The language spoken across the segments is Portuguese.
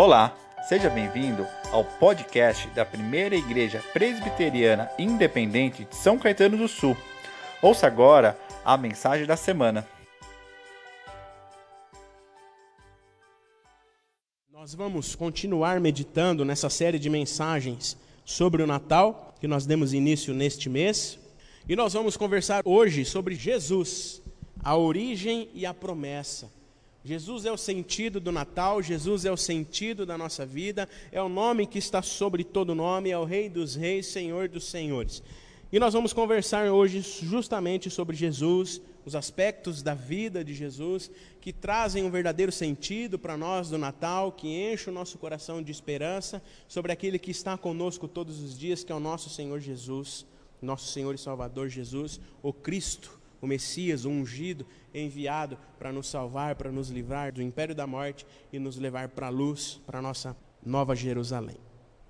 Olá, seja bem-vindo ao podcast da Primeira Igreja Presbiteriana Independente de São Caetano do Sul. Ouça agora a mensagem da semana. Nós vamos continuar meditando nessa série de mensagens sobre o Natal, que nós demos início neste mês. E nós vamos conversar hoje sobre Jesus, a origem e a promessa. Jesus é o sentido do Natal, Jesus é o sentido da nossa vida, é o nome que está sobre todo nome, é o Rei dos Reis, Senhor dos Senhores. E nós vamos conversar hoje justamente sobre Jesus, os aspectos da vida de Jesus, que trazem um verdadeiro sentido para nós do Natal, que enche o nosso coração de esperança, sobre aquele que está conosco todos os dias, que é o nosso Senhor Jesus, nosso Senhor e Salvador Jesus, o Cristo, o Messias, o ungido, enviado para nos salvar, para nos livrar do império da morte e nos levar para a luz, para a nossa nova Jerusalém.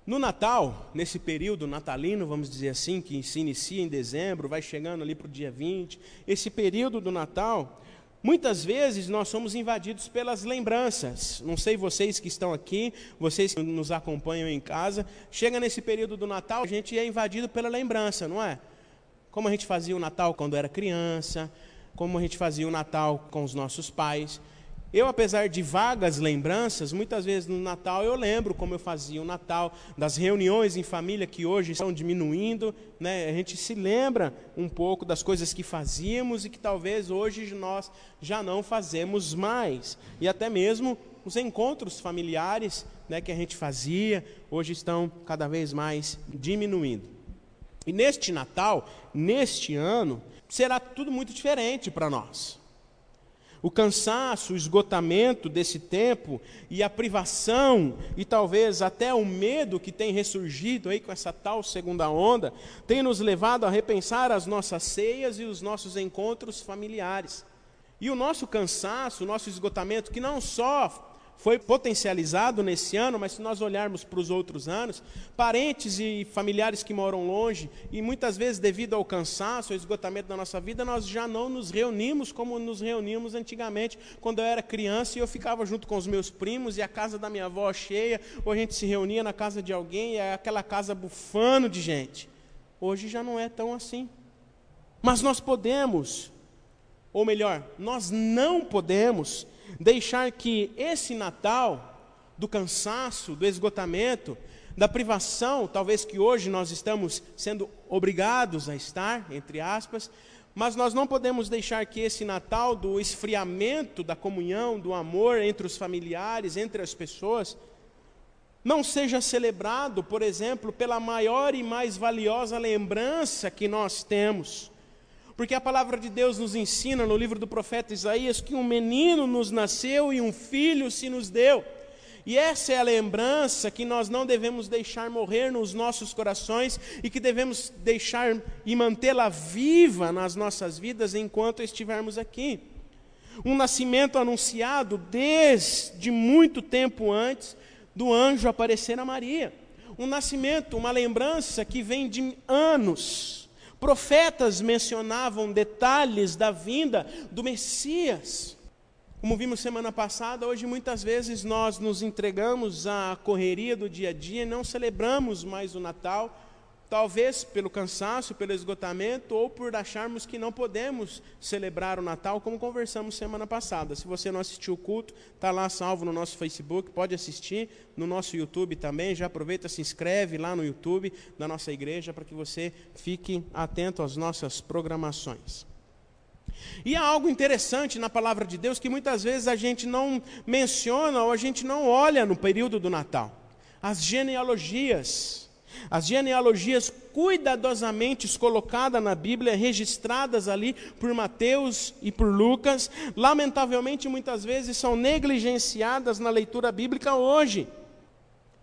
No Natal, nesse período natalino, vamos dizer assim, que se inicia em dezembro, vai chegando ali para o dia 20, esse período do Natal, muitas vezes nós somos invadidos pelas lembranças. Não sei vocês que estão aqui, vocês que nos acompanham em casa, chega nesse período do Natal, a gente é invadido pela lembrança, não é? Como a gente fazia o Natal quando era criança, como a gente fazia o Natal com os nossos pais. Eu, apesar de vagas lembranças, muitas vezes no Natal eu lembro como eu fazia o Natal, das reuniões em família que hoje estão diminuindo, né? A gente se lembra um pouco das coisas que fazíamos e que talvez hoje nós já não fazemos mais. E até mesmo os encontros familiares, né, que a gente fazia, hoje estão cada vez mais diminuindo. E neste Natal, neste ano, será tudo muito diferente para nós. O cansaço, o esgotamento desse tempo e a privação e talvez até o medo que tem ressurgido aí com essa tal segunda onda, tem nos levado a repensar as nossas ceias e os nossos encontros familiares. E o nosso cansaço, o nosso esgotamento, que não só foi potencializado nesse ano, mas se nós olharmos para os outros anos, parentes e familiares que moram longe, e muitas vezes devido ao cansaço, ao esgotamento da nossa vida, nós já não nos reunimos como nos reunimos antigamente, quando eu era criança e eu ficava junto com os meus primos e a casa da minha avó cheia, ou a gente se reunia na casa de alguém e aquela casa bufando de gente. Hoje já não é tão assim. Mas nós podemos, ou melhor, nós não podemos deixar que esse Natal, do cansaço, do esgotamento, da privação, talvez que hoje nós estamos sendo obrigados a estar, entre aspas, mas nós não podemos deixar que esse Natal do esfriamento, da comunhão, do amor entre os familiares, entre as pessoas, não seja celebrado, por exemplo, pela maior e mais valiosa lembrança que nós temos. Porque a palavra de Deus nos ensina no livro do profeta Isaías que um menino nos nasceu e um filho se nos deu. E essa é a lembrança que nós não devemos deixar morrer nos nossos corações e que devemos deixar e mantê-la viva nas nossas vidas enquanto estivermos aqui. Um nascimento anunciado desde muito tempo antes do anjo aparecer a Maria. Um nascimento, uma lembrança que vem de anos. Profetas mencionavam detalhes da vinda do Messias. Como vimos semana passada, hoje muitas vezes nós nos entregamos à correria do dia a dia e não celebramos mais o Natal, talvez pelo cansaço, pelo esgotamento ou por acharmos que não podemos celebrar o Natal, como conversamos semana passada. Se você não assistiu o culto, está lá salvo no nosso Facebook, pode assistir no nosso YouTube também. Já aproveita, se inscreve lá no YouTube da nossa igreja para que você fique atento às nossas programações. E há algo interessante na palavra de Deus que muitas vezes a gente não menciona ou a gente não olha no período do Natal. As genealogias. As genealogias cuidadosamente colocadas na Bíblia, registradas ali por Mateus e por Lucas, lamentavelmente muitas vezes são negligenciadas na leitura bíblica hoje.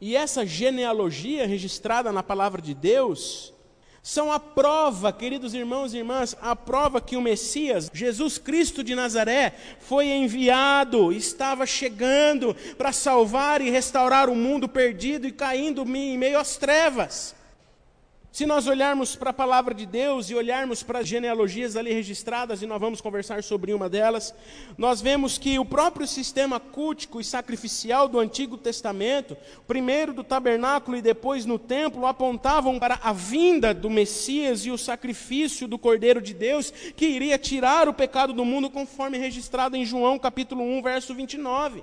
E essa genealogia registrada na palavra de Deus, são a prova, queridos irmãos e irmãs, a prova que o Messias, Jesus Cristo de Nazaré, foi enviado, estava chegando para salvar e restaurar o mundo perdido e caindo em meio às trevas. Se nós olharmos para a palavra de Deus e olharmos para as genealogias ali registradas, e nós vamos conversar sobre uma delas, nós vemos que o próprio sistema cultico e sacrificial do Antigo Testamento, primeiro do tabernáculo e depois no templo, apontavam para a vinda do Messias e o sacrifício do Cordeiro de Deus, que iria tirar o pecado do mundo, conforme registrado em João capítulo 1, verso 29.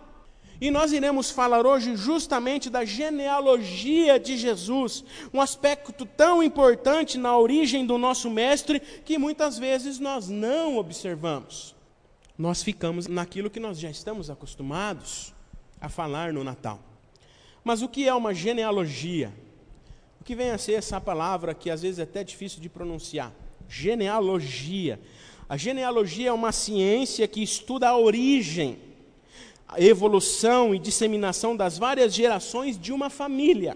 E nós iremos falar hoje justamente da genealogia de Jesus, um aspecto tão importante na origem do nosso mestre que muitas vezes nós não observamos. Nós ficamos naquilo que nós já estamos acostumados a falar no Natal. Mas o que é uma genealogia? O que vem a ser essa palavra que às vezes é até difícil de pronunciar? Genealogia. A genealogia é uma ciência que estuda a origem, a evolução e disseminação das várias gerações de uma família,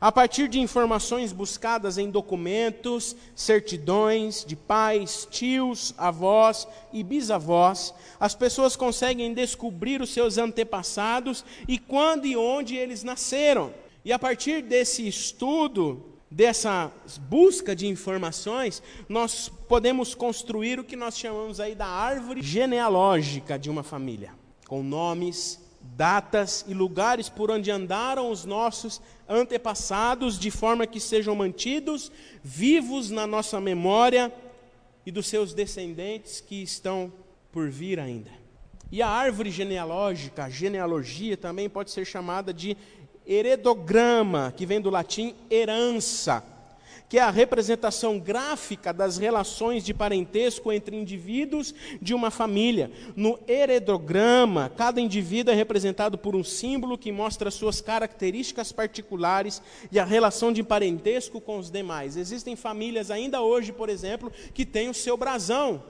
a partir de informações buscadas em documentos, certidões de pais, tios, avós e bisavós. As pessoas conseguem descobrir os seus antepassados e quando e onde eles nasceram. E a partir desse estudo, dessa busca de informações, nós podemos construir o que nós chamamos aí da árvore genealógica de uma família, com nomes, datas e lugares por onde andaram os nossos antepassados, de forma que sejam mantidos vivos na nossa memória e dos seus descendentes que estão por vir ainda. E a árvore genealógica, a genealogia, também pode ser chamada de heredograma, que vem do latim herança, que é a representação gráfica das relações de parentesco entre indivíduos de uma família. No heredograma, cada indivíduo é representado por um símbolo que mostra suas características particulares e a relação de parentesco com os demais. Existem famílias ainda hoje, por exemplo, que têm o seu brasão,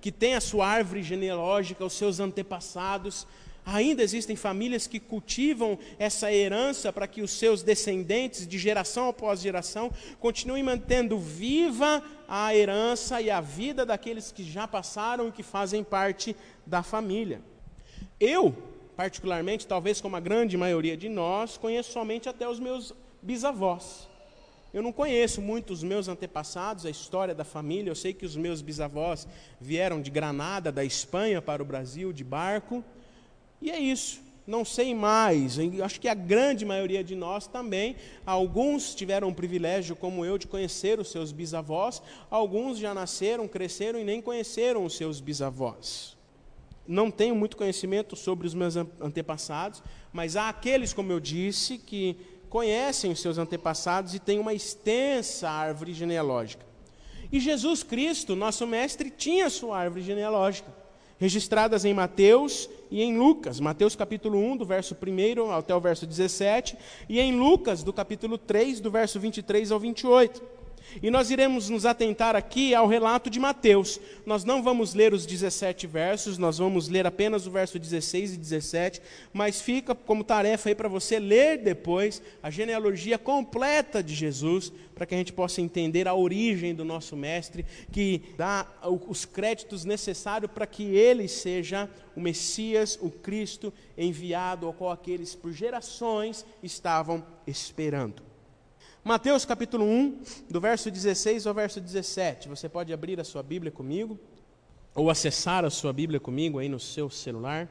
que tem a sua árvore genealógica, os seus antepassados. Ainda existem famílias que cultivam essa herança para que os seus descendentes, de geração após geração, continuem mantendo viva a herança e a vida daqueles que já passaram e que fazem parte da família. Eu, particularmente, talvez como a grande maioria de nós, conheço somente até os meus bisavós. Eu não conheço muito os meus antepassados, a história da família. Eu sei que os meus bisavós vieram de Granada, da Espanha, para o Brasil, de barco. E é isso, não sei mais. Eu acho que a grande maioria de nós também, alguns tiveram o privilégio, como eu, de conhecer os seus bisavós, alguns já nasceram, cresceram e nem conheceram os seus bisavós. Não tenho muito conhecimento sobre os meus antepassados, mas há aqueles, como eu disse, que conhecem os seus antepassados e têm uma extensa árvore genealógica. E Jesus Cristo, nosso mestre, tinha sua árvore genealógica, registradas em Mateus e em Lucas. Mateus capítulo 1, do verso 1 até o verso 17, e em Lucas, do capítulo 3, do verso 23 ao 28. E nós iremos nos atentar aqui ao relato de Mateus. Nós não vamos ler os 17 versos, nós vamos ler apenas o verso 16 e 17, mas fica como tarefa aí para você ler depois a genealogia completa de Jesus, para que a gente possa entender a origem do nosso mestre, que dá os créditos necessários para que ele seja o Messias, o Cristo enviado, ao qual aqueles por gerações estavam esperando. Mateus capítulo 1, do verso 16 ao verso 17. Você pode abrir a sua Bíblia comigo, ou acessar a sua Bíblia comigo aí no seu celular.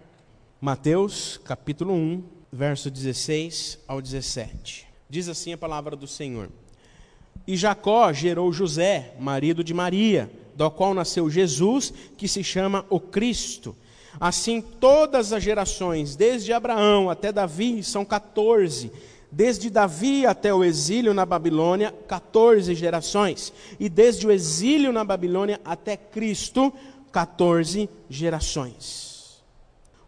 Mateus capítulo 1, verso 16 ao 17. Diz assim a palavra do Senhor. E Jacó gerou José, marido de Maria, do qual nasceu Jesus, que se chama o Cristo. Assim, todas as gerações, desde Abraão até Davi, são 14. Desde Davi até o exílio na Babilônia, 14 gerações. E desde o exílio na Babilônia até Cristo, 14 gerações.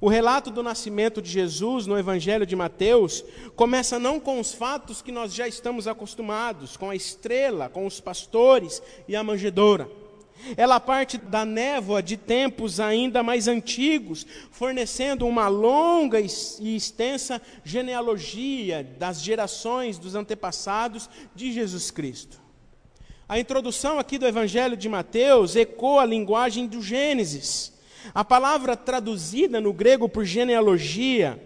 O relato do nascimento de Jesus no Evangelho de Mateus começa não com os fatos que nós já estamos acostumados, com a estrela, com os pastores e a manjedoura. Ela parte da névoa de tempos ainda mais antigos, fornecendo uma longa e extensa genealogia das gerações dos antepassados de Jesus Cristo. A introdução aqui do Evangelho de Mateus ecoa a linguagem do Gênesis. A palavra traduzida no grego por genealogia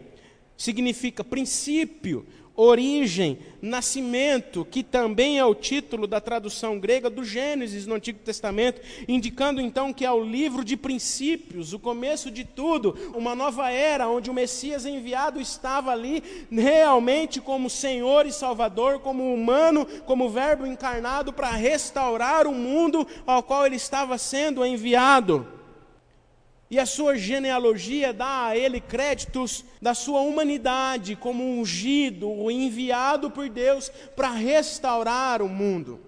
significa princípio, origem, nascimento, que também é o título da tradução grega do Gênesis no Antigo Testamento, indicando então que é o livro de princípios, o começo de tudo, uma nova era onde o Messias enviado estava ali realmente como Senhor e Salvador, como humano, como verbo encarnado para restaurar o mundo ao qual ele estava sendo enviado. E a sua genealogia dá a ele créditos da sua humanidade como ungido, enviado por Deus para restaurar o mundo.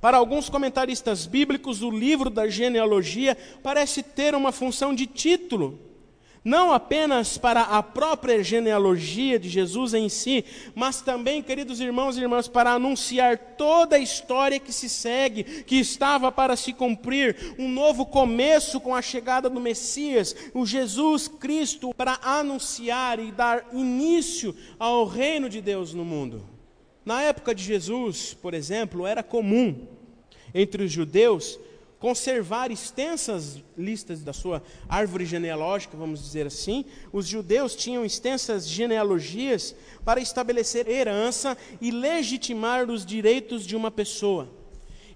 Para alguns comentaristas bíblicos, o livro da genealogia parece ter uma função de título, não apenas para a própria genealogia de Jesus em si, mas também, queridos irmãos e irmãs, para anunciar toda a história que se segue, que estava para se cumprir, um novo começo com a chegada do Messias, o Jesus Cristo, para anunciar e dar início ao reino de Deus no mundo. Na época de Jesus, por exemplo, era comum entre os judeus conservar extensas listas da sua árvore genealógica, vamos dizer assim. Os judeus tinham extensas genealogias para estabelecer herança e legitimar os direitos de uma pessoa.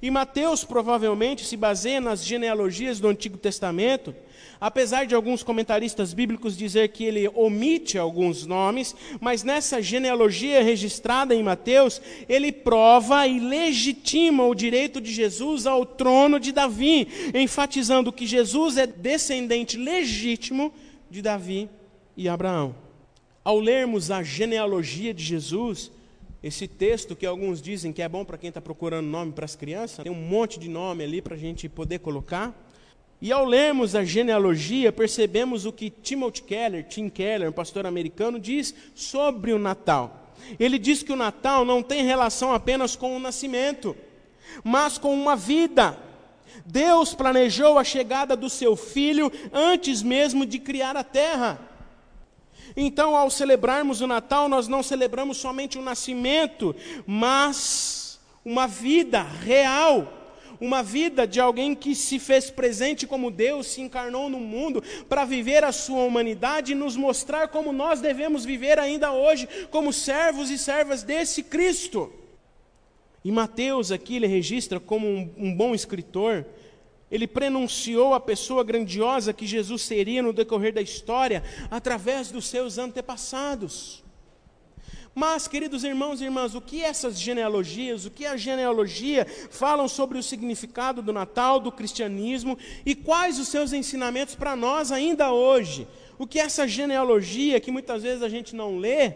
E Mateus provavelmente se baseia nas genealogias do Antigo Testamento, apesar de alguns comentaristas bíblicos dizer que ele omite alguns nomes, mas nessa genealogia registrada em Mateus, ele prova e legitima o direito de Jesus ao trono de Davi, enfatizando que Jesus é descendente legítimo de Davi e Abraão. Ao lermos a genealogia de Jesus, esse texto que alguns dizem que é bom para quem está procurando nome para as crianças, tem um monte de nome ali para a gente poder colocar. E ao lermos a genealogia, percebemos o que Tim Keller, um pastor americano, diz sobre o Natal. Ele diz que o Natal não tem relação apenas com o nascimento, mas com uma vida. Deus planejou a chegada do seu filho antes mesmo de criar a terra. Então, ao celebrarmos o Natal, nós não celebramos somente o nascimento, mas uma vida real, uma vida de alguém que se fez presente como Deus, se encarnou no mundo para viver a sua humanidade e nos mostrar como nós devemos viver ainda hoje, como servos e servas desse Cristo. E Mateus aqui, ele registra como um bom escritor. Ele prenunciou a pessoa grandiosa que Jesus seria no decorrer da história, através dos seus antepassados. Mas, queridos irmãos e irmãs, o que essas genealogias, o que a genealogia falam sobre o significado do Natal, do cristianismo, e quais os seus ensinamentos para nós ainda hoje? O que essa genealogia, que muitas vezes a gente não lê,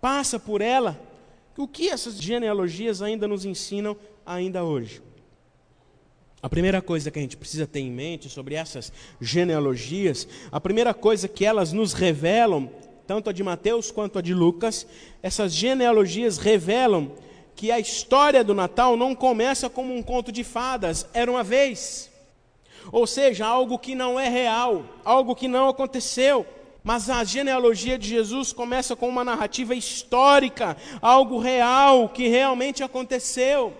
passa por ela? O que essas genealogias ainda nos ensinam ainda hoje? A primeira coisa que a gente precisa ter em mente sobre essas genealogias, a primeira coisa que elas nos revelam, tanto a de Mateus quanto a de Lucas, essas genealogias revelam que a história do Natal não começa como um conto de fadas, era uma vez. Ou seja, algo que não é real, algo que não aconteceu. Mas a genealogia de Jesus começa com uma narrativa histórica, algo real que realmente aconteceu.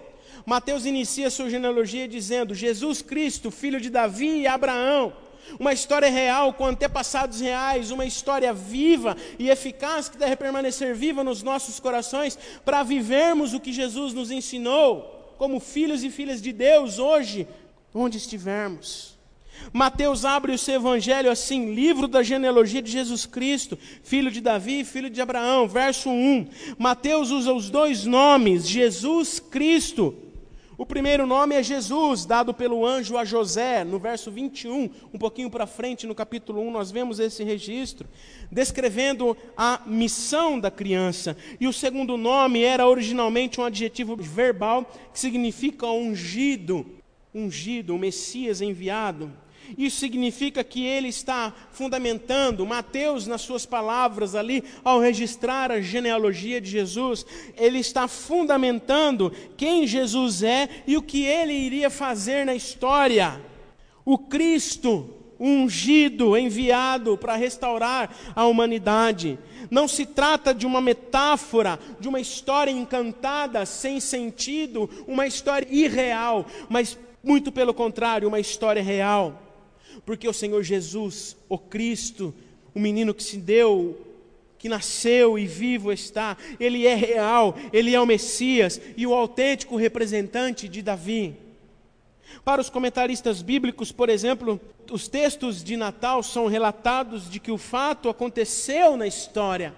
Mateus inicia sua genealogia dizendo: Jesus Cristo, filho de Davi e Abraão. Uma história real, com antepassados reais, uma história viva e eficaz que deve permanecer viva nos nossos corações para vivermos o que Jesus nos ensinou, como filhos e filhas de Deus hoje, onde estivermos. Mateus abre o seu evangelho assim: livro da genealogia de Jesus Cristo, filho de Davi e filho de Abraão, verso 1. Mateus usa os dois nomes, Jesus Cristo. O primeiro nome é Jesus, dado pelo anjo a José, no verso 21, um pouquinho para frente, no capítulo 1, nós vemos esse registro, descrevendo a missão da criança. E o segundo nome era originalmente um adjetivo verbal, que significa ungido, o Messias enviado. Isso significa que ele está fundamentando, Mateus nas suas palavras ali, ao registrar a genealogia de Jesus, ele está fundamentando quem Jesus é e o que ele iria fazer na história. O Cristo ungido, enviado para restaurar a humanidade. Não se trata de uma metáfora, de uma história encantada, sem sentido, uma história irreal, mas muito pelo contrário, uma história real. Porque o Senhor Jesus, o Cristo, o menino que se deu que nasceu e vivo está. Ele é real, ele é o Messias e o autêntico representante de Davi. Para os comentaristas bíblicos, por exemplo, os textos de Natal são relatados de que o fato aconteceu na história.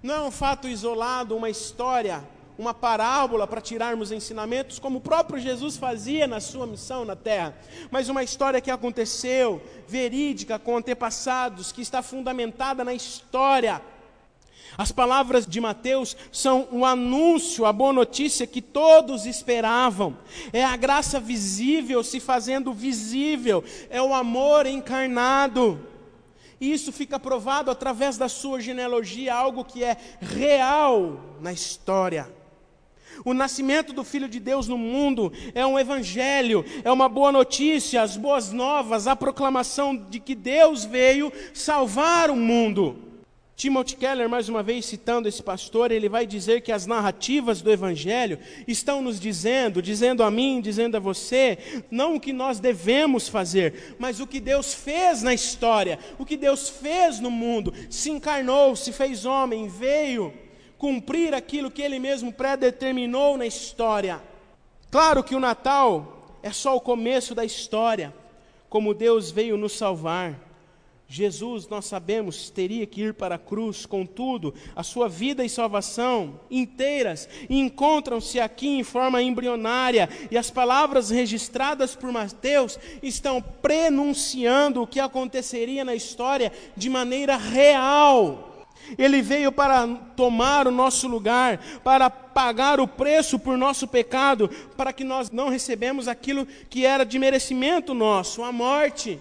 Não é um fato isolado, uma história, uma parábola para tirarmos ensinamentos, como o próprio Jesus fazia na sua missão na terra, mas uma história que aconteceu, verídica, com antepassados, que está fundamentada na história. As palavras de Mateus são o anúncio, a boa notícia que todos esperavam. É a graça visível se fazendo visível, é o amor encarnado. E isso fica provado através da sua genealogia, algo que é real na história. O nascimento do Filho de Deus no mundo é um evangelho, é uma boa notícia, as boas novas, a proclamação de que Deus veio salvar o mundo. Timothy Keller, mais uma vez citando esse pastor, ele vai dizer que as narrativas do Evangelho estão nos dizendo a mim, dizendo a você, não o que nós devemos fazer, mas o que Deus fez na história, o que Deus fez no mundo, se encarnou, se fez homem, veio cumprir aquilo que Ele mesmo predeterminou na história. Claro que o Natal é só o começo da história, como Deus veio nos salvar. Jesus, nós sabemos, teria que ir para a cruz, contudo, a sua vida e salvação inteiras encontram-se aqui em forma embrionária, e as palavras registradas por Mateus estão prenunciando o que aconteceria na história de maneira real. Ele veio para tomar o nosso lugar, para pagar o preço por nosso pecado, para que nós não recebemos aquilo que era de merecimento nosso, a morte.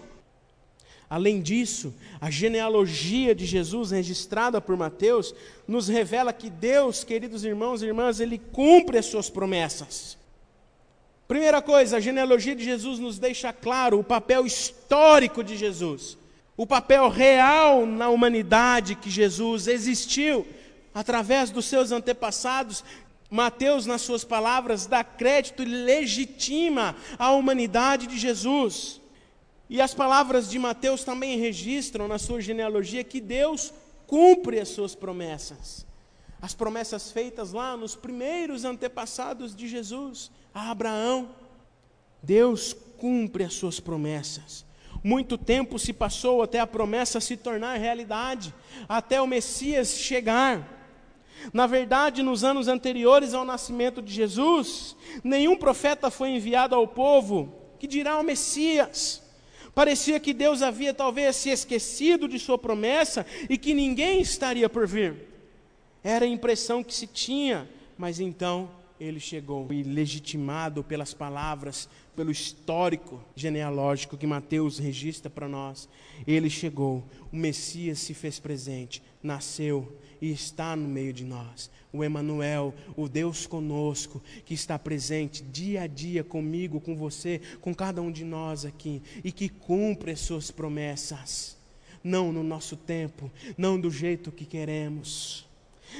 Além disso, a genealogia de Jesus registrada por Mateus nos revela que Deus, queridos irmãos e irmãs, Ele cumpre as suas promessas. Primeira coisa, a genealogia de Jesus nos deixa claro o papel histórico de Jesus, o papel real na humanidade que Jesus existiu através dos seus antepassados. Mateus, nas suas palavras, dá crédito e legitima a humanidade de Jesus. E as palavras de Mateus também registram na sua genealogia que Deus cumpre as suas promessas. As promessas feitas lá nos primeiros antepassados de Jesus, a Abraão. Deus cumpre as suas promessas. Muito tempo se passou até a promessa se tornar realidade, até o Messias chegar. Na verdade, nos anos anteriores ao nascimento de Jesus, nenhum profeta foi enviado ao povo que dirá ao Messias. Parecia que Deus havia talvez se esquecido de sua promessa e que ninguém estaria por vir. Era a impressão que se tinha, mas então ele chegou. E legitimado pelas palavras, pelo histórico genealógico que Mateus registra para nós, ele chegou, o Messias se fez presente, nasceu e está no meio de nós. O Emanuel, o Deus conosco, que está presente dia a dia comigo, com você, com cada um de nós aqui, e que cumpre as suas promessas, não no nosso tempo, não do jeito que queremos.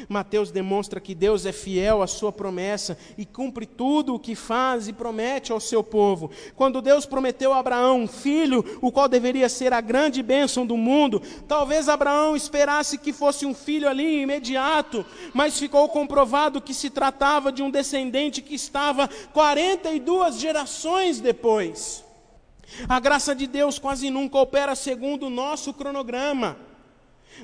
Mateus demonstra que Deus é fiel à sua promessa e cumpre tudo o que faz e promete ao seu povo. Quando Deus prometeu a Abraão um filho, o qual deveria ser a grande bênção do mundo, talvez Abraão esperasse que fosse um filho ali imediato, mas ficou comprovado que se tratava de um descendente que estava 42 gerações depois. A graça de Deus quase nunca opera segundo o nosso cronograma.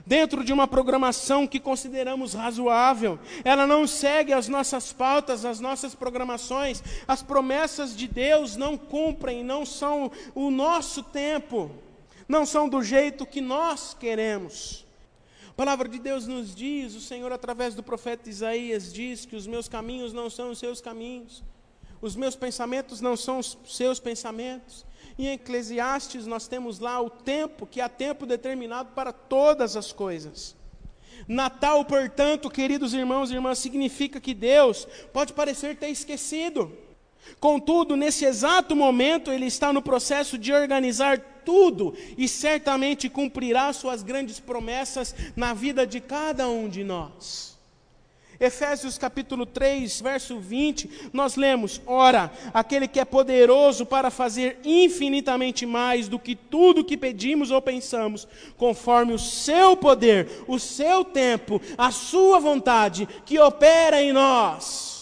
Dentro de uma programação que consideramos razoável, ela não segue as nossas pautas, as nossas programações. As promessas de Deus não cumprem, não são o nosso tempo, não são do jeito que nós queremos. A palavra de Deus nos diz, o Senhor através do profeta Isaías diz que os meus caminhos não são os seus caminhos, os meus pensamentos não são os seus pensamentos. Em Eclesiastes nós temos lá o tempo, que há tempo determinado para todas as coisas. Natal, portanto, queridos irmãos e irmãs, significa que Deus pode parecer ter esquecido. Contudo, nesse exato momento, Ele está no processo de organizar tudo e certamente cumprirá suas grandes promessas na vida de cada um de nós. Efésios capítulo 3, verso 20, nós lemos: ora, aquele que é poderoso para fazer infinitamente mais do que tudo que pedimos ou pensamos, conforme o seu poder, o seu tempo, a sua vontade, que opera em nós.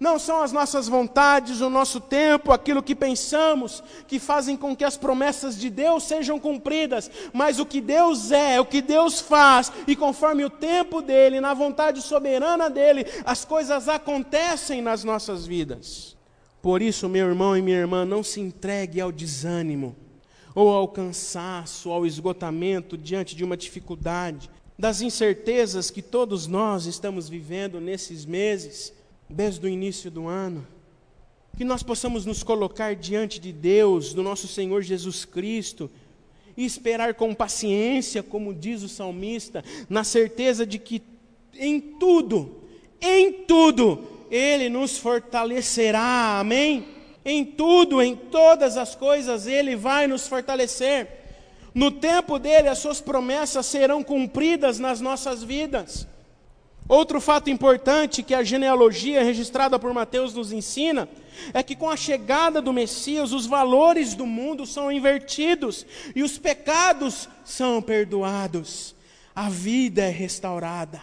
Não são as nossas vontades, o nosso tempo, aquilo que pensamos, que fazem com que as promessas de Deus sejam cumpridas, mas o que Deus é, o que Deus faz, e conforme o tempo dEle, na vontade soberana dEle, as coisas acontecem nas nossas vidas. Por isso, meu irmão e minha irmã, não se entregue ao desânimo, ou ao cansaço, ao esgotamento diante de uma dificuldade, das incertezas que todos nós estamos vivendo nesses meses, desde o início do ano, que nós possamos nos colocar diante de Deus, do nosso Senhor Jesus Cristo, e esperar com paciência, como diz o salmista, na certeza de que em tudo, Ele nos fortalecerá, amém? Em tudo, em todas as coisas, Ele vai nos fortalecer. No tempo dEle, as suas promessas serão cumpridas nas nossas vidas. Outro fato importante que a genealogia registrada por Mateus nos ensina é que com a chegada do Messias, os valores do mundo são invertidos e os pecados são perdoados. A vida é restaurada.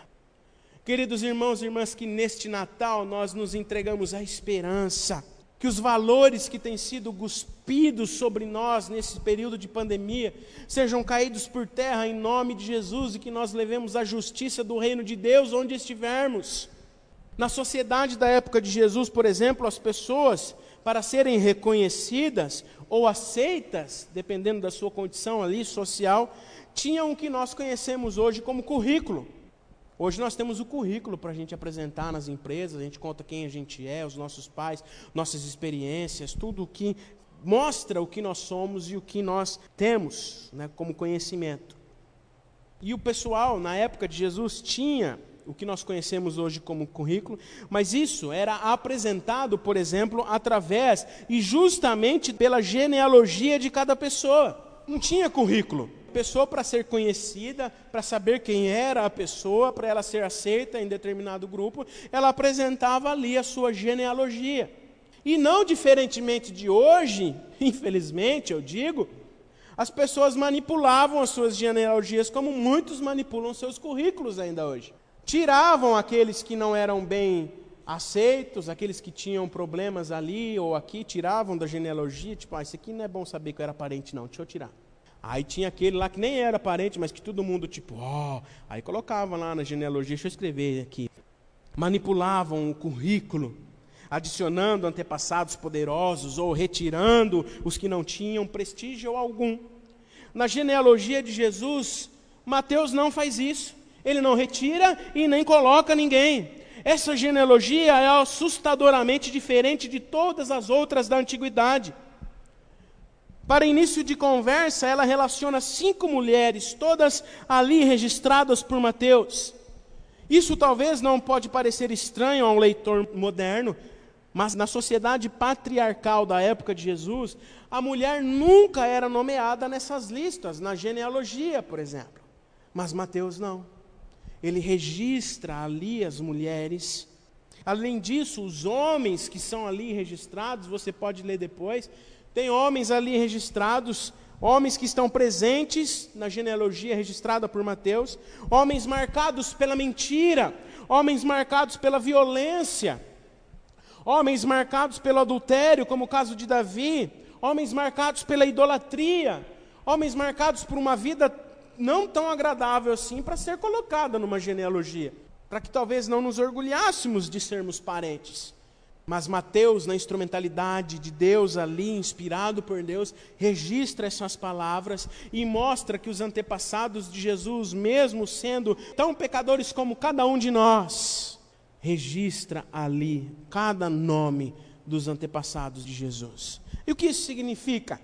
Queridos irmãos e irmãs, que neste Natal nós nos entregamos à esperança, que os valores que têm sido cuspidos sobre nós nesse período de pandemia sejam caídos por terra em nome de Jesus e que nós levemos a justiça do reino de Deus onde estivermos. Na sociedade da época de Jesus, por exemplo, as pessoas, para serem reconhecidas ou aceitas, dependendo da sua condição ali social, tinham o que nós conhecemos hoje como currículo. Hoje nós temos o currículo para a gente apresentar nas empresas, a gente conta quem a gente é, os nossos pais, nossas experiências, tudo o que mostra o que nós somos e o que nós temos, né, como conhecimento. E o pessoal, na época de Jesus, tinha o que nós conhecemos hoje como currículo, mas isso era apresentado, por exemplo, através e justamente pela genealogia de cada pessoa. Não tinha currículo. Pessoa para ser conhecida, para saber quem era a pessoa, para ela ser aceita em determinado grupo, ela apresentava ali a sua genealogia. E não diferentemente de hoje, infelizmente eu digo, as pessoas manipulavam as suas genealogias como muitos manipulam seus currículos ainda hoje. Tiravam aqueles que não eram bem aceitos, aqueles que tinham problemas ali ou aqui, tiravam da genealogia, tipo, ah, isso aqui não é bom saber que eu era parente não, deixa eu tirar. Aí tinha aquele lá que nem era parente, mas que todo mundo tipo, ó, aí colocava lá na genealogia, deixa eu escrever aqui. Manipulavam o currículo, adicionando antepassados poderosos ou retirando os que não tinham prestígio algum. Na genealogia de Jesus, Mateus não faz isso. Ele não retira e nem coloca ninguém. Essa genealogia é assustadoramente diferente de todas as outras da antiguidade. Para início de conversa, ela relaciona 5 mulheres, todas ali registradas por Mateus. Isso talvez não pode parecer estranho a um leitor moderno, mas na sociedade patriarcal da época de Jesus, a mulher nunca era nomeada nessas listas, na genealogia, por exemplo. Mas Mateus não. Ele registra ali as mulheres. Além disso, os homens que são ali registrados, você pode ler depois. Tem homens ali registrados, homens que estão presentes na genealogia registrada por Mateus, homens marcados pela mentira, homens marcados pela violência, homens marcados pelo adultério, como o caso de Davi, homens marcados pela idolatria, homens marcados por uma vida não tão agradável assim para ser colocada numa genealogia, para que talvez não nos orgulhássemos de sermos parentes. Mas Mateus, na instrumentalidade de Deus ali, inspirado por Deus, registra essas palavras e mostra que os antepassados de Jesus, mesmo sendo tão pecadores como cada um de nós, registra ali cada nome dos antepassados de Jesus. E o que isso significa?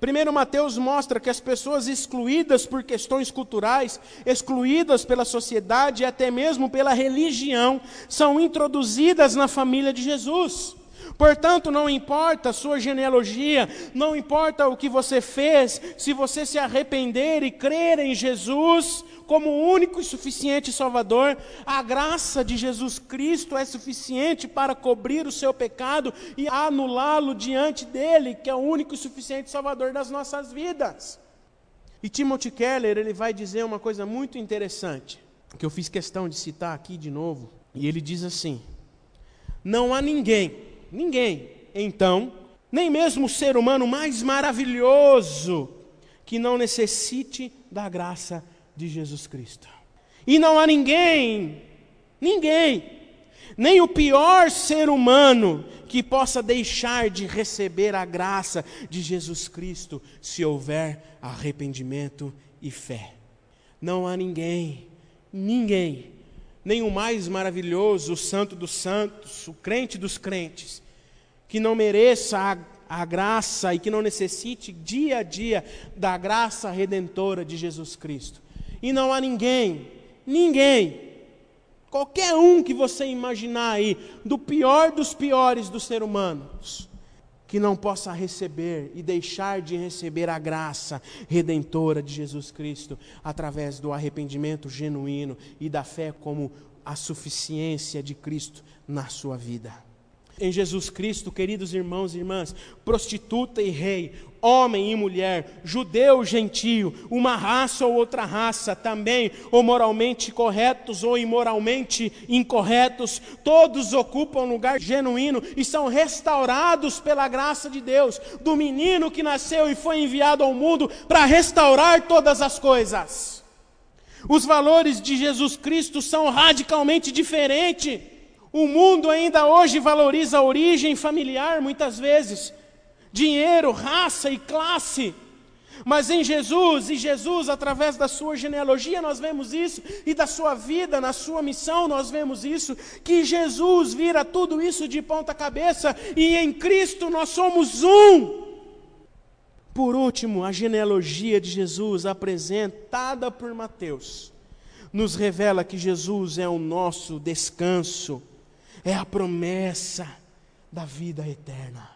Primeiro, Mateus mostra que as pessoas excluídas por questões culturais, excluídas pela sociedade e até mesmo pela religião, são introduzidas na família de Jesus. Portanto, não importa a sua genealogia, não importa o que você fez, se você se arrepender e crer em Jesus como único e suficiente Salvador, a graça de Jesus Cristo é suficiente para cobrir o seu pecado e anulá-lo diante dele, que é o único e suficiente Salvador das nossas vidas. E Timothy Keller, ele vai dizer uma coisa muito interessante, que eu fiz questão de citar aqui de novo, e ele diz assim: não há ninguém, então, nem mesmo o ser humano mais maravilhoso, que não necessite da graça de Jesus Cristo. E não há ninguém, nem o pior ser humano, que possa deixar de receber a graça de Jesus Cristo, se houver arrependimento e fé. Não há ninguém, nem o mais maravilhoso, o santo dos santos, o crente dos crentes, que não mereça a graça e que não necessite dia a dia da graça redentora de Jesus Cristo. E não há ninguém, qualquer um que você imaginar aí, do pior dos piores dos seres humanos, que não possa receber e deixar de receber a graça redentora de Jesus Cristo através do arrependimento genuíno e da fé como a suficiência de Cristo na sua vida. Em Jesus Cristo, queridos irmãos e irmãs, prostituta e rei, homem e mulher, judeu ou gentio, uma raça ou outra raça, também ou moralmente corretos ou imoralmente incorretos, todos ocupam um lugar genuíno e são restaurados pela graça de Deus, do menino que nasceu e foi enviado ao mundo para restaurar todas as coisas. Os valores de Jesus Cristo são radicalmente diferentes. O mundo ainda hoje valoriza a origem familiar, muitas vezes, dinheiro, raça e classe, mas em Jesus, e Jesus através da sua genealogia nós vemos isso, e da sua vida, na sua missão nós vemos isso, que Jesus vira tudo isso de ponta cabeça, e em Cristo nós somos um. Por último, a genealogia de Jesus apresentada por Mateus, nos revela que Jesus é o nosso descanso, é a promessa da vida eterna.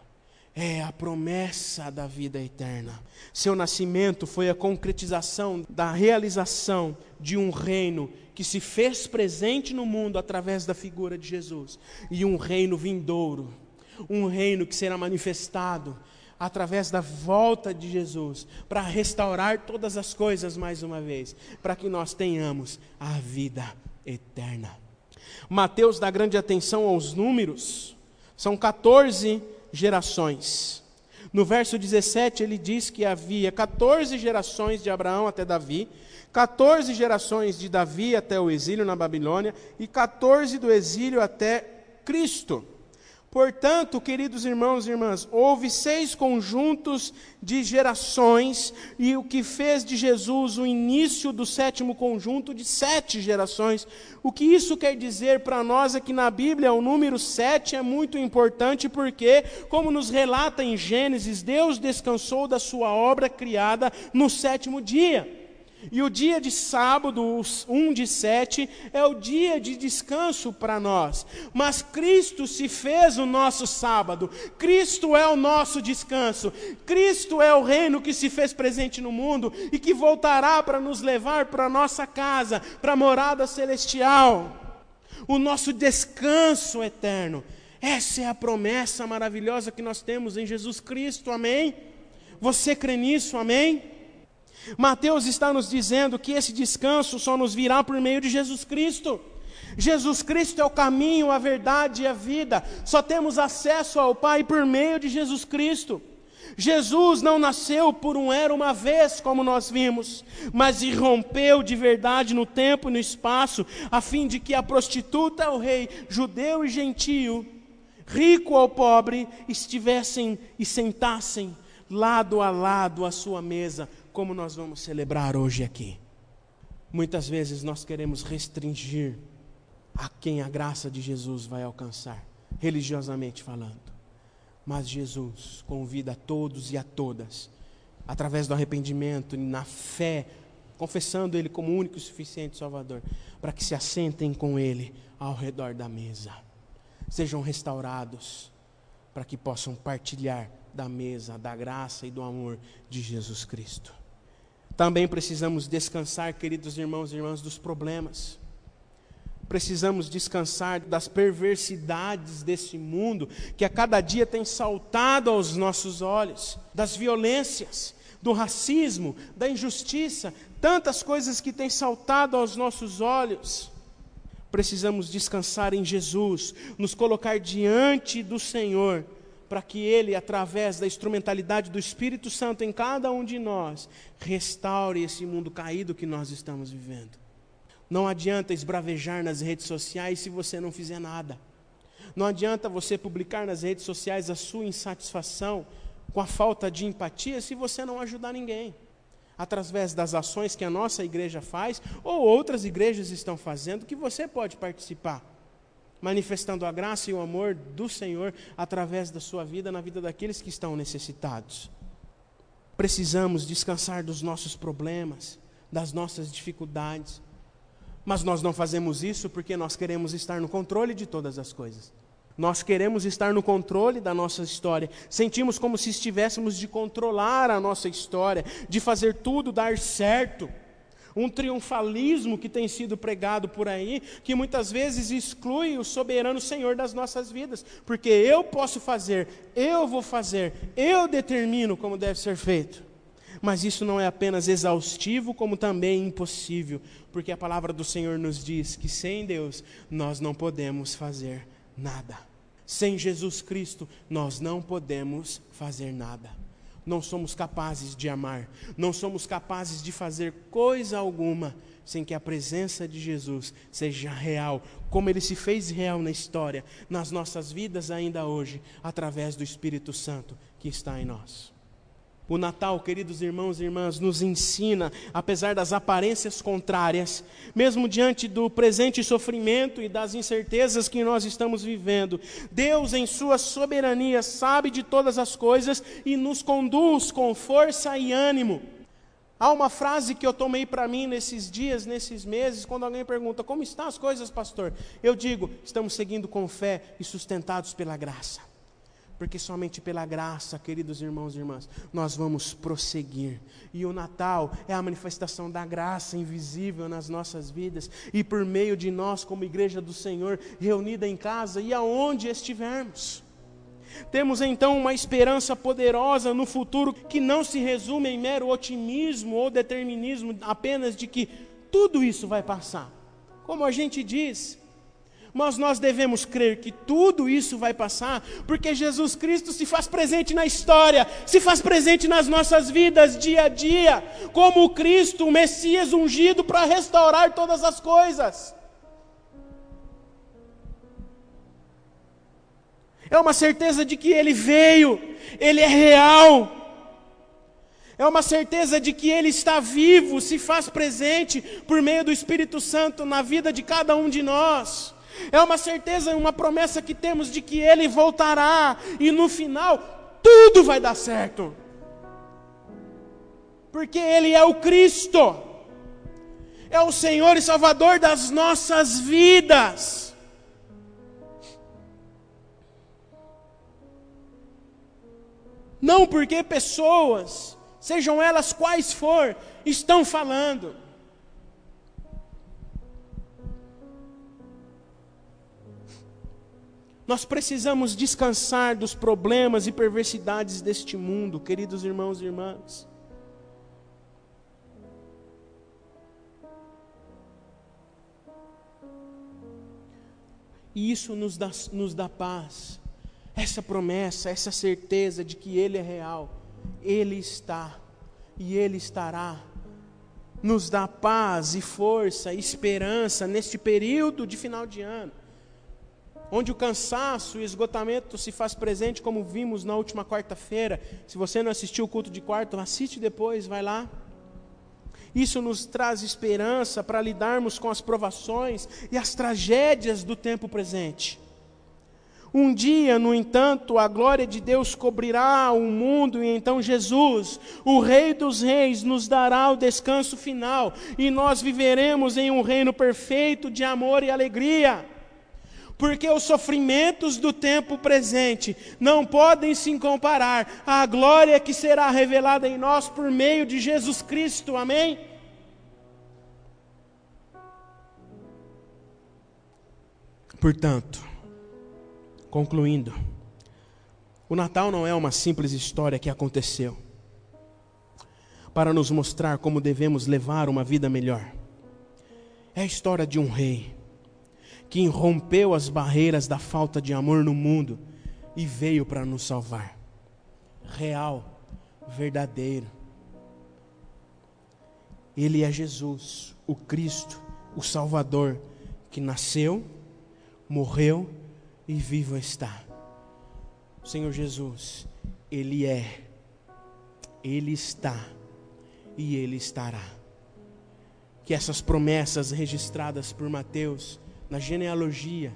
É a promessa da vida eterna. Seu nascimento foi a concretização da realização de um reino que se fez presente no mundo através da figura de Jesus. E um reino vindouro, um reino que será manifestado através da volta de Jesus, para restaurar todas as coisas mais uma vez, para que nós tenhamos a vida eterna. Mateus dá grande atenção aos números, são 14 gerações. No verso 17 ele diz que havia 14 gerações de Abraão até Davi, 14 gerações de Davi até o exílio na Babilônia e 14 do exílio até Cristo. Portanto, queridos irmãos e irmãs, houve 6 conjuntos de gerações, e o que fez de Jesus o início do 7º conjunto de 7 gerações. O que isso quer dizer para nós é que na Bíblia o número 7 é muito importante, porque, como nos relata em Gênesis, Deus descansou da sua obra criada no 7º dia. E o dia de sábado, 1/7, é o dia de descanso para nós. Mas Cristo se fez o nosso sábado. Cristo é o nosso descanso. Cristo é o reino que se fez presente no mundo e que voltará para nos levar para a nossa casa, para a morada celestial. O nosso descanso eterno. Essa é a promessa maravilhosa que nós temos em Jesus Cristo. Amém? Você crê nisso? Amém? Mateus está nos dizendo que esse descanso só nos virá por meio de Jesus Cristo. Jesus Cristo é o caminho, a verdade e a vida. Só temos acesso ao Pai por meio de Jesus Cristo. Jesus não nasceu por era uma vez, como nós vimos, mas irrompeu de verdade no tempo e no espaço, a fim de que a prostituta ao rei, judeu e gentio, rico ao pobre, estivessem e sentassem lado a lado à sua mesa, como nós vamos celebrar hoje aqui. Muitas vezes nós queremos restringir a quem a graça de Jesus vai alcançar, religiosamente falando. Mas Jesus convida a todos e a todas, através do arrependimento e na fé, confessando Ele como único e suficiente Salvador, para que se assentem com Ele ao redor da mesa. Sejam restaurados, para que possam partilhar da mesa, da graça e do amor de Jesus Cristo. Também precisamos descansar, queridos irmãos e irmãs, dos problemas. Precisamos descansar das perversidades desse mundo, que a cada dia tem saltado aos nossos olhos, das violências, do racismo, da injustiça, tantas coisas que têm saltado aos nossos olhos. Precisamos descansar em Jesus, nos colocar diante do Senhor, para que Ele, através da instrumentalidade do Espírito Santo em cada um de nós, restaure esse mundo caído que nós estamos vivendo. Não adianta esbravejar nas redes sociais se você não fizer nada. Não adianta você publicar nas redes sociais a sua insatisfação com a falta de empatia se você não ajudar ninguém. Através das ações que a nossa igreja faz, ou outras igrejas estão fazendo, que você pode participar, manifestando a graça e o amor do Senhor através da sua vida, na vida daqueles que estão necessitados. Precisamos descansar dos nossos problemas, das nossas dificuldades. Mas nós não fazemos isso porque nós queremos estar no controle de todas as coisas. Nós queremos estar no controle da nossa história. Sentimos como se estivéssemos de controlar a nossa história, de fazer tudo dar certo. Um triunfalismo que tem sido pregado por aí, que muitas vezes exclui o soberano Senhor das nossas vidas. Porque eu posso fazer, eu vou fazer, eu determino como deve ser feito. Mas isso não é apenas exaustivo, como também impossível, porque a palavra do Senhor nos diz que sem Deus nós não podemos fazer nada. Sem Jesus Cristo nós não podemos fazer nada. Não somos capazes de amar, não somos capazes de fazer coisa alguma sem que a presença de Jesus seja real, como Ele se fez real na história, nas nossas vidas ainda hoje, através do Espírito Santo que está em nós. O Natal, queridos irmãos e irmãs, nos ensina, apesar das aparências contrárias, mesmo diante do presente sofrimento e das incertezas que nós estamos vivendo, Deus, em sua soberania, sabe de todas as coisas e nos conduz com força e ânimo. Há uma frase que eu tomei para mim nesses dias, nesses meses, quando alguém pergunta: como estão as coisas, pastor? Eu digo: estamos seguindo com fé e sustentados pela graça. Porque somente pela graça, queridos irmãos e irmãs, nós vamos prosseguir. E o Natal é a manifestação da graça invisível nas nossas vidas. E por meio de nós, como igreja do Senhor, reunida em casa e aonde estivermos. Temos então uma esperança poderosa no futuro que não se resume em mero otimismo ou determinismo apenas de que tudo isso vai passar. Como a gente diz... Mas nós devemos crer que tudo isso vai passar, porque Jesus Cristo se faz presente na história, se faz presente nas nossas vidas dia a dia, como o Cristo, o Messias ungido para restaurar todas as coisas. É uma certeza de que Ele veio, Ele é real. É uma certeza de que Ele está vivo, se faz presente por meio do Espírito Santo na vida de cada um de nós. É uma certeza e uma promessa que temos de que Ele voltará e no final tudo vai dar certo. Porque Ele é o Cristo, é o Senhor e Salvador das nossas vidas. Não porque pessoas, sejam elas quais for, estão falando. Nós precisamos descansar dos problemas e perversidades deste mundo, queridos irmãos e irmãs. E isso nos dá paz. Essa promessa, essa certeza de que Ele é real, Ele está e Ele estará. Nos dá paz e força e esperança neste período de final de ano, onde o cansaço e o esgotamento se faz presente, como vimos na última quarta-feira. Se você não assistiu o culto de quarta, assiste depois, vai lá. Isso nos traz esperança para lidarmos com as provações e as tragédias do tempo presente. Um dia, no entanto, a glória de Deus cobrirá o mundo e então Jesus, o Rei dos Reis, nos dará o descanso final e nós viveremos em um reino perfeito de amor e alegria. porque os sofrimentos do tempo presente não podem se comparar à glória que será revelada em nós por meio de Jesus Cristo, amém? Portanto, concluindo, o Natal não é uma simples história que aconteceu para nos mostrar como devemos levar uma vida melhor. É a história de um rei que rompeu as barreiras da falta de amor no mundo e veio para nos salvar. Real, verdadeiro. Ele é Jesus, o Cristo, o Salvador, que nasceu, morreu e vivo está. O Senhor Jesus, Ele é, Ele está e Ele estará. Que essas promessas registradas por Mateus na genealogia,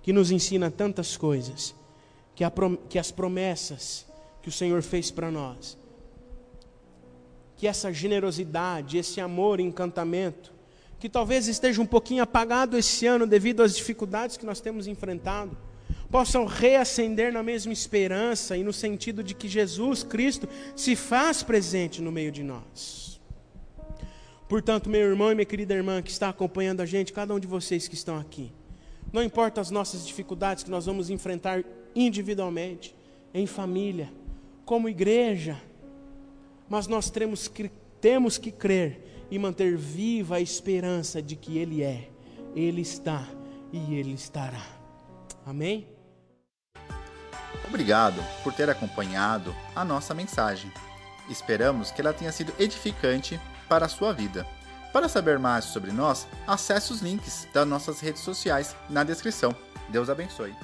que nos ensina tantas coisas, que as promessas que o Senhor fez para nós, que essa generosidade, esse amor e encantamento, que talvez esteja um pouquinho apagado esse ano devido às dificuldades que nós temos enfrentado, possam reacender na mesma esperança e no sentido de que Jesus Cristo se faz presente no meio de nós. Portanto, meu irmão e minha querida irmã que está acompanhando a gente, cada um de vocês que estão aqui, não importa as nossas dificuldades que nós vamos enfrentar individualmente, em família, como igreja, mas nós temos que crer e manter viva a esperança de que Ele é, Ele está e Ele estará. Amém? Obrigado por ter acompanhado a nossa mensagem. Esperamos que ela tenha sido edificante para a sua vida. Para saber mais sobre nós, acesse os links das nossas redes sociais na descrição. Deus abençoe.